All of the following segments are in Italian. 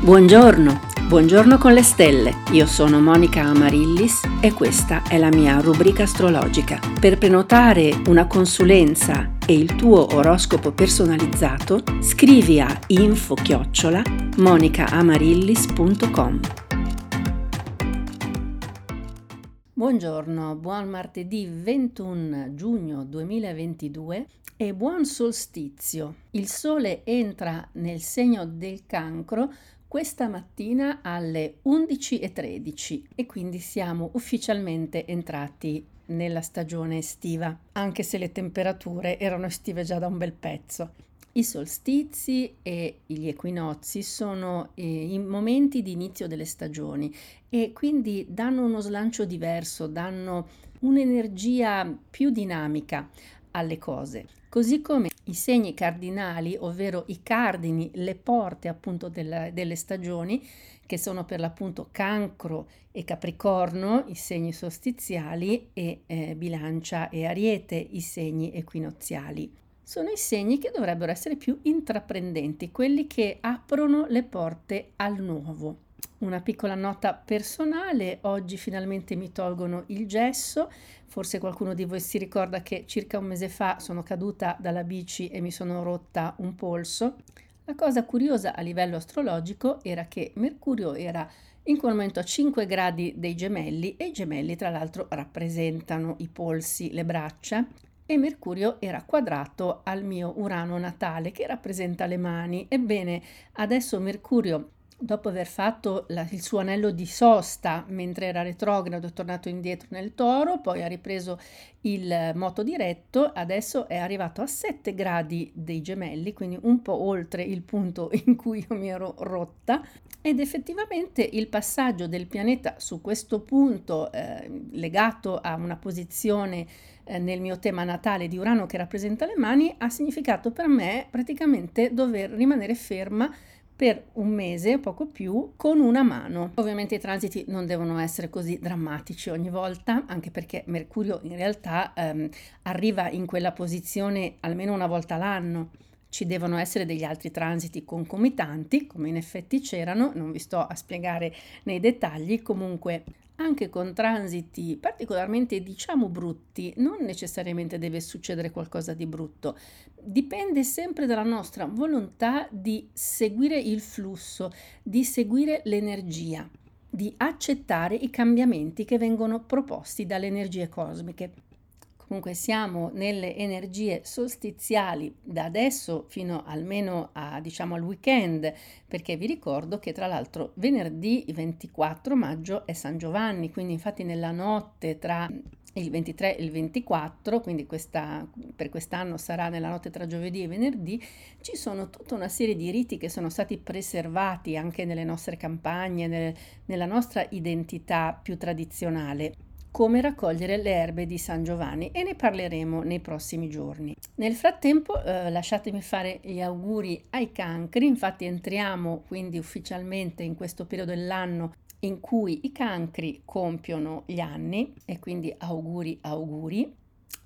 Buongiorno, buongiorno con le stelle, io sono Monica Amarillis e questa è la mia rubrica astrologica. Per prenotare una consulenza e il tuo oroscopo personalizzato scrivi a info@monicaamarillis.com. Buongiorno, buon martedì 21 giugno 2022 e buon solstizio. Il sole entra nel segno del Cancro questa mattina alle 11:13 e quindi siamo ufficialmente entrati nella stagione estiva, anche se le temperature erano estive già da un bel pezzo. I solstizi e gli equinozi sono i momenti di inizio delle stagioni e quindi danno uno slancio diverso, danno un'energia più dinamica alle cose. Così come i segni cardinali, ovvero i cardini, le porte appunto delle stagioni, che sono per l'appunto Cancro e Capricorno, i segni solstiziali, e Bilancia e Ariete, i segni equinoziali. Sono i segni che dovrebbero essere più intraprendenti, quelli che aprono le porte al nuovo. Una piccola nota personale: oggi finalmente mi tolgono il gesso. Forse qualcuno di voi si ricorda che circa un mese fa sono caduta dalla bici e mi sono rotta un polso. La cosa curiosa a livello astrologico era che Mercurio era in quel momento a 5 gradi dei Gemelli, e i Gemelli tra l'altro rappresentano i polsi, le braccia, e Mercurio era quadrato al mio Urano natale, che rappresenta le mani. Ebbene, adesso Mercurio, dopo aver fatto il suo anello di sosta mentre era retrogrado, è tornato indietro nel Toro, poi ha ripreso il moto diretto, adesso è arrivato a 7 gradi dei Gemelli, quindi un po' oltre il punto in cui io mi ero rotta. Ed effettivamente il passaggio del pianeta su questo punto, legato a una posizione nel mio tema natale di Urano che rappresenta le mani, ha significato per me praticamente dover rimanere ferma per un mese, poco più, con una mano. Ovviamente i transiti non devono essere così drammatici ogni volta, anche perché Mercurio in realtà arriva in quella posizione almeno una volta l'anno. Ci devono essere degli altri transiti concomitanti, come in effetti c'erano, non vi sto a spiegare nei dettagli. Comunque, anche con transiti particolarmente, diciamo, brutti, non necessariamente deve succedere qualcosa di brutto. Dipende sempre dalla nostra volontà di seguire il flusso, di seguire l'energia, di accettare i cambiamenti che vengono proposti dalle energie cosmiche. Comunque siamo nelle energie solstiziali da adesso fino almeno a, diciamo, al weekend, perché vi ricordo che tra l'altro venerdì 24 maggio è San Giovanni, quindi infatti nella notte tra il 23 e il 24, quindi per quest'anno sarà nella notte tra giovedì e venerdì, ci sono tutta una serie di riti che sono stati preservati anche nelle nostre campagne, nella nostra identità più tradizionale, come raccogliere le erbe di San Giovanni, e ne parleremo nei prossimi giorni. Nel frattempo lasciatemi fare gli auguri ai cancri. Infatti entriamo quindi ufficialmente in questo periodo dell'anno in cui i cancri compiono gli anni, e quindi auguri.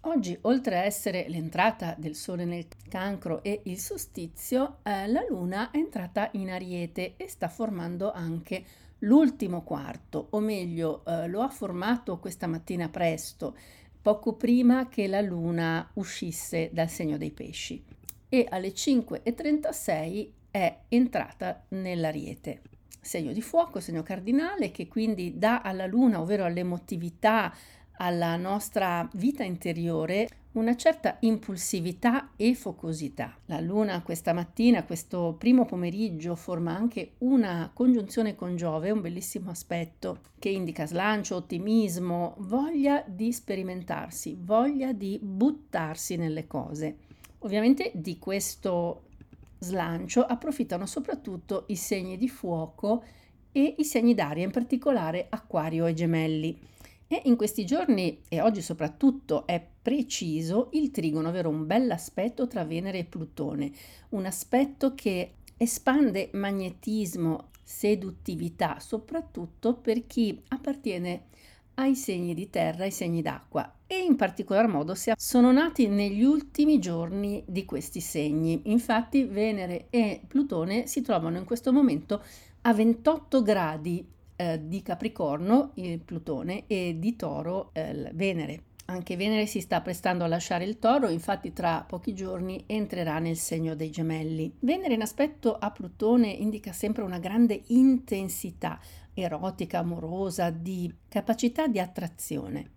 Oggi, oltre a essere l'entrata del sole nel cancro e il solstizio, la luna è entrata in Ariete e sta formando anche l'ultimo quarto, o meglio lo ha formato questa mattina presto, poco prima che la luna uscisse dal segno dei pesci, e alle 5:36 è entrata nell'Ariete, segno di fuoco, segno cardinale, che quindi dà alla luna, ovvero all'emotività, alla nostra vita interiore, una certa impulsività e focosità. La luna questa mattina, questo primo pomeriggio, forma anche una congiunzione con Giove, un bellissimo aspetto che indica slancio, ottimismo, voglia di sperimentarsi, voglia di buttarsi nelle cose. Ovviamente di questo slancio approfittano soprattutto i segni di fuoco e i segni d'aria, in particolare Acquario e Gemelli. E in questi giorni, e oggi soprattutto, è preciso il trigono, ovvero un bell'aspetto tra Venere e Plutone, un aspetto che espande magnetismo, seduttività, soprattutto per chi appartiene ai segni di terra e ai segni d'acqua, e in particolar modo sono nati negli ultimi giorni di questi segni. Infatti Venere e Plutone si trovano in questo momento a 28 gradi di Capricorno, il Plutone, e di Toro, il Venere. Anche Venere si sta prestando a lasciare il Toro, infatti tra pochi giorni entrerà nel segno dei Gemelli. Venere in aspetto a Plutone indica sempre una grande intensità erotica, amorosa, di capacità di attrazione.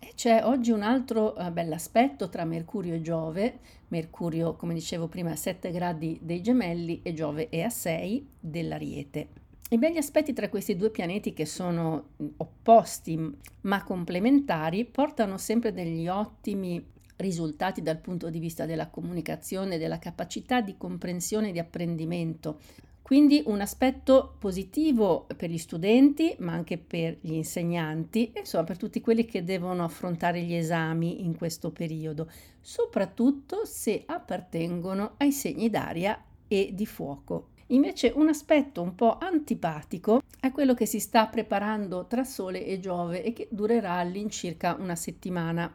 E c'è oggi un altro bell'aspetto tra Mercurio e Giove. Mercurio, come dicevo prima, a 7 gradi dei Gemelli e Giove è a 6 dell'Ariete. I begli aspetti tra questi due pianeti, che sono opposti ma complementari, portano sempre degli ottimi risultati dal punto di vista della comunicazione, della capacità di comprensione e di apprendimento. Quindi un aspetto positivo per gli studenti, ma anche per gli insegnanti, insomma per tutti quelli che devono affrontare gli esami in questo periodo, soprattutto se appartengono ai segni d'aria e di fuoco. Invece un aspetto un po' antipatico è quello che si sta preparando tra Sole e Giove e che durerà all'incirca una settimana.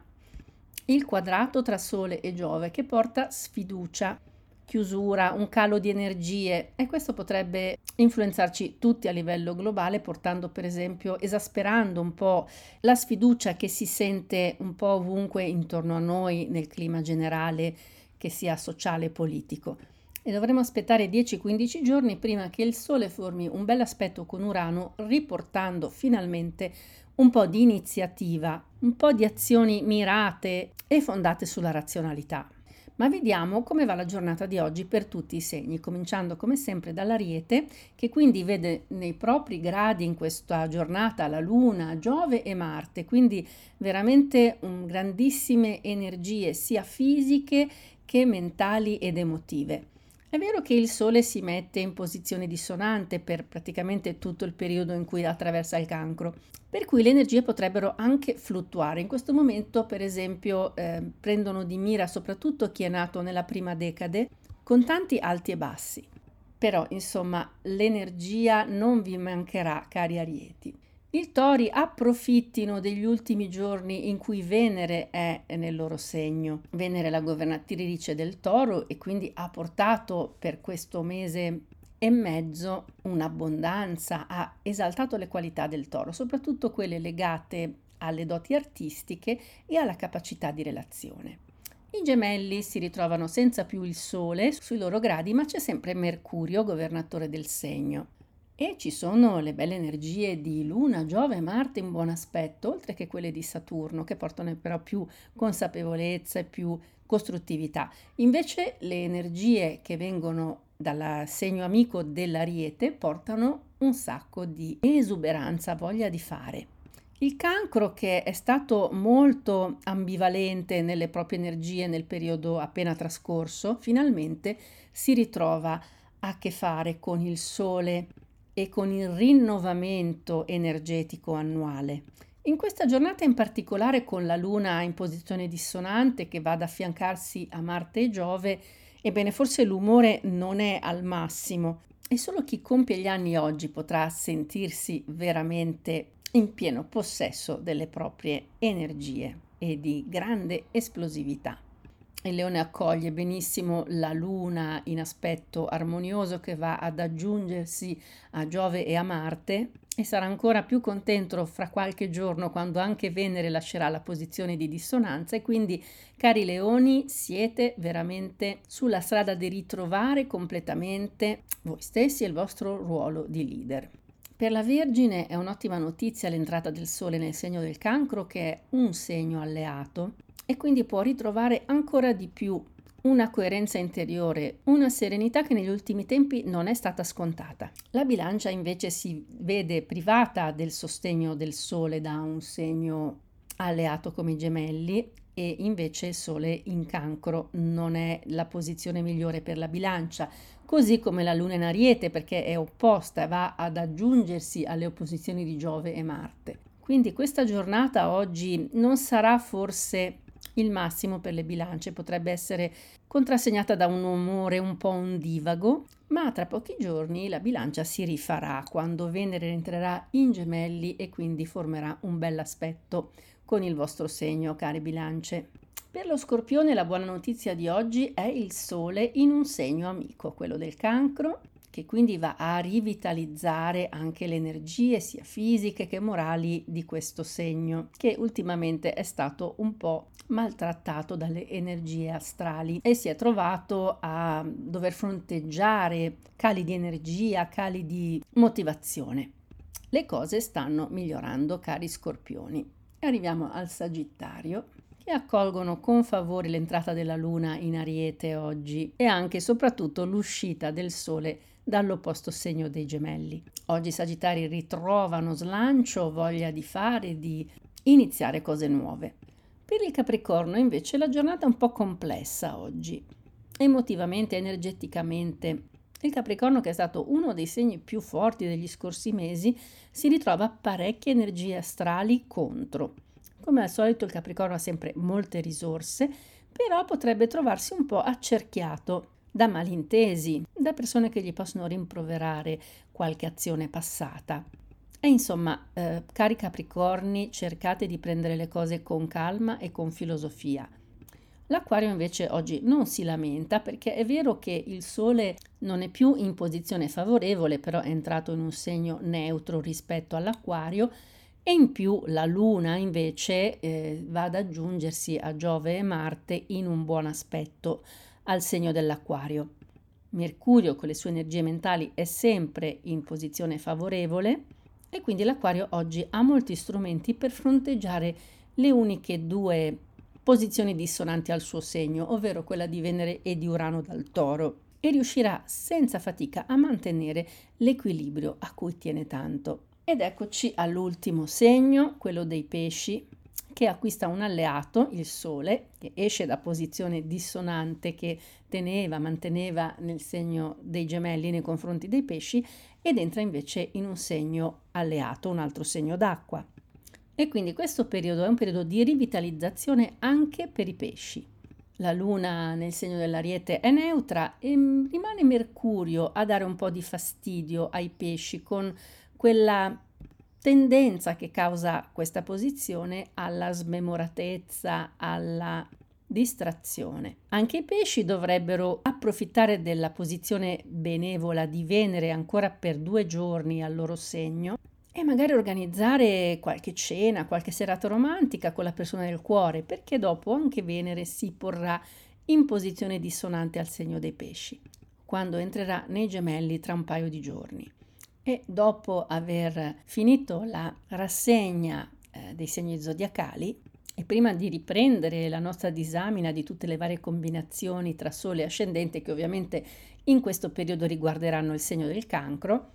Il quadrato tra Sole e Giove che porta sfiducia, chiusura, un calo di energie, e questo potrebbe influenzarci tutti a livello globale, portando per esempio, esasperando un po' la sfiducia che si sente un po' ovunque intorno a noi nel clima generale, che sia sociale e politico. E dovremo aspettare 10-15 giorni prima che il Sole formi un bel aspetto con Urano, riportando finalmente un po' di iniziativa, un po' di azioni mirate e fondate sulla razionalità. Ma vediamo come va la giornata di oggi per tutti i segni, cominciando come sempre dall'Ariete, che quindi vede nei propri gradi in questa giornata la Luna, Giove e Marte, quindi veramente grandissime energie sia fisiche che mentali ed emotive. È vero che il Sole si mette in posizione dissonante per praticamente tutto il periodo in cui attraversa il Cancro, per cui le energie potrebbero anche fluttuare. In questo momento, per esempio, prendono di mira soprattutto chi è nato nella prima decade, con tanti alti e bassi. Però, insomma, l'energia non vi mancherà, cari Arieti. I Tori approfittino degli ultimi giorni in cui Venere è nel loro segno. Venere è la governatrice del Toro e quindi ha portato per questo mese e mezzo un'abbondanza, ha esaltato le qualità del Toro, soprattutto quelle legate alle doti artistiche e alla capacità di relazione. I Gemelli si ritrovano senza più il Sole sui loro gradi, ma c'è sempre Mercurio, governatore del segno. E ci sono le belle energie di Luna, Giove e Marte in buon aspetto, oltre che quelle di Saturno, che portano però più consapevolezza e più costruttività. Invece le energie che vengono dal segno amico dell'Ariete portano un sacco di esuberanza, voglia di fare. Il Cancro, che è stato molto ambivalente nelle proprie energie nel periodo appena trascorso, finalmente si ritrova a che fare con il Sole e con il rinnovamento energetico annuale. In questa giornata in particolare, con la Luna in posizione dissonante che va ad affiancarsi a Marte e Giove, ebbene forse l'umore non è al massimo e solo chi compie gli anni oggi potrà sentirsi veramente in pieno possesso delle proprie energie e di grande esplosività. Il Leone accoglie benissimo la Luna in aspetto armonioso che va ad aggiungersi a Giove e a Marte, e sarà ancora più contento fra qualche giorno, quando anche Venere lascerà la posizione di dissonanza. E quindi, cari Leoni, siete veramente sulla strada di ritrovare completamente voi stessi e il vostro ruolo di leader. Per la Vergine è un'ottima notizia l'entrata del Sole nel segno del Cancro, che è un segno alleato, e quindi può ritrovare ancora di più una coerenza interiore, una serenità che negli ultimi tempi non è stata scontata. La Bilancia invece si vede privata del sostegno del Sole da un segno alleato come i Gemelli, e invece il Sole in Cancro non è la posizione migliore per la Bilancia, così come la Luna in Ariete, perché è opposta, va ad aggiungersi alle opposizioni di Giove e Marte. Quindi questa giornata oggi non sarà forse Il massimo per le bilance potrebbe essere contrassegnata da un umore un po' ondivago, ma tra pochi giorni la bilancia si rifarà quando Venere entrerà in Gemelli e quindi formerà un bell'aspetto con il vostro segno, care bilance. Per lo Scorpione la buona notizia di oggi è il Sole in un segno amico, quello del Cancro, che quindi va a rivitalizzare anche le energie sia fisiche che morali di questo segno, che ultimamente è stato un po' maltrattato dalle energie astrali e si è trovato a dover fronteggiare cali di energia, cali di motivazione. Le cose stanno migliorando, cari Scorpioni. Arriviamo al Sagittario, che accolgono con favore l'entrata della Luna in Ariete oggi e anche e soprattutto l'uscita del Sole dall'opposto segno dei Gemelli. Oggi i Sagittari ritrovano slancio, voglia di fare, di iniziare cose nuove. Per il Capricorno invece la giornata è un po' complessa oggi, emotivamente, energeticamente. Il Capricorno, che è stato uno dei segni più forti degli scorsi mesi, si ritrova parecchie energie astrali contro. Come al solito il Capricorno ha sempre molte risorse, però potrebbe trovarsi un po' accerchiato da malintesi, da persone che gli possono rimproverare qualche azione passata. E insomma, cari Capricorni, cercate di prendere le cose con calma e con filosofia. L'Acquario invece oggi non si lamenta, perché è vero che il Sole non è più in posizione favorevole, però è entrato in un segno neutro rispetto all'Acquario, e in più la Luna invece va ad aggiungersi a Giove e Marte in un buon aspetto al segno dell'Acquario. Mercurio con le sue energie mentali è sempre in posizione favorevole e quindi l'Acquario oggi ha molti strumenti per fronteggiare le uniche due posizioni dissonanti al suo segno, ovvero quella di Venere e di Urano dal Toro, e riuscirà senza fatica a mantenere l'equilibrio a cui tiene tanto. Ed eccoci all'ultimo segno, quello dei Pesci, che acquista un alleato, il Sole, che esce da posizione dissonante che manteneva nel segno dei Gemelli nei confronti dei Pesci, ed entra invece in un segno alleato, un altro segno d'acqua. E quindi questo periodo è un periodo di rivitalizzazione anche per i Pesci. La Luna nel segno dell'Ariete è neutra e rimane Mercurio a dare un po' di fastidio ai Pesci con quella tendenza che causa questa posizione alla smemoratezza, alla distrazione. Anche i Pesci dovrebbero approfittare della posizione benevola di Venere ancora per 2 giorni al loro segno e magari organizzare qualche cena, qualche serata romantica con la persona del cuore, perché dopo anche Venere si porrà in posizione dissonante al segno dei Pesci, quando entrerà nei Gemelli tra un paio di giorni. E dopo aver finito la rassegna dei segni zodiacali e prima di riprendere la nostra disamina di tutte le varie combinazioni tra Sole e Ascendente, che ovviamente in questo periodo riguarderanno il segno del Cancro,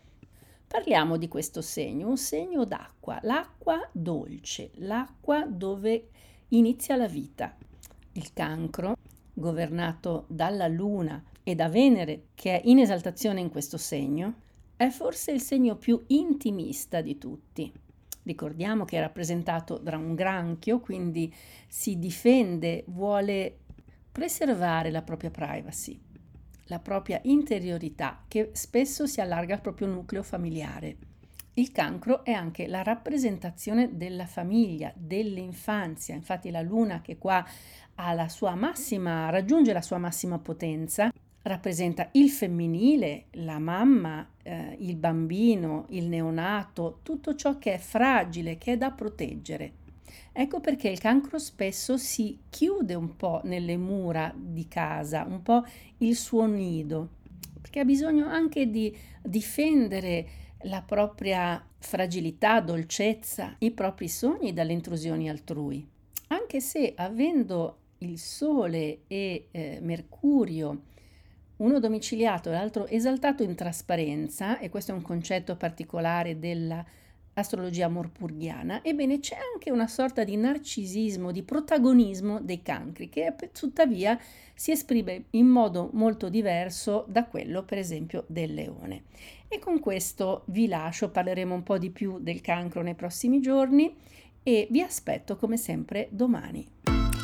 parliamo di questo segno, un segno d'acqua, l'acqua dolce, l'acqua dove inizia la vita. Il Cancro, governato dalla Luna e da Venere, che è in esaltazione in questo segno, è forse il segno più intimista di tutti. Ricordiamo che è rappresentato da un granchio, quindi si difende, vuole preservare la propria privacy, la propria interiorità, che spesso si allarga al proprio nucleo familiare. Il Cancro è anche la rappresentazione della famiglia, dell'infanzia. Infatti la Luna, che qua raggiunge la sua massima potenza, rappresenta il femminile, la mamma, il bambino, il neonato, tutto ciò che è fragile, che è da proteggere. Ecco perché il Cancro spesso si chiude un po' nelle mura di casa, un po' il suo nido, perché ha bisogno anche di difendere la propria fragilità, dolcezza, i propri sogni dalle intrusioni altrui. Anche se avendo il Sole e Mercurio, uno domiciliato e l'altro esaltato in trasparenza, e questo è un concetto particolare dell'astrologia morpurghiana, ebbene c'è anche una sorta di narcisismo, di protagonismo dei cancri, che tuttavia si esprime in modo molto diverso da quello, per esempio, del leone. E con questo vi lascio, parleremo un po' di più del cancro nei prossimi giorni e vi aspetto come sempre domani.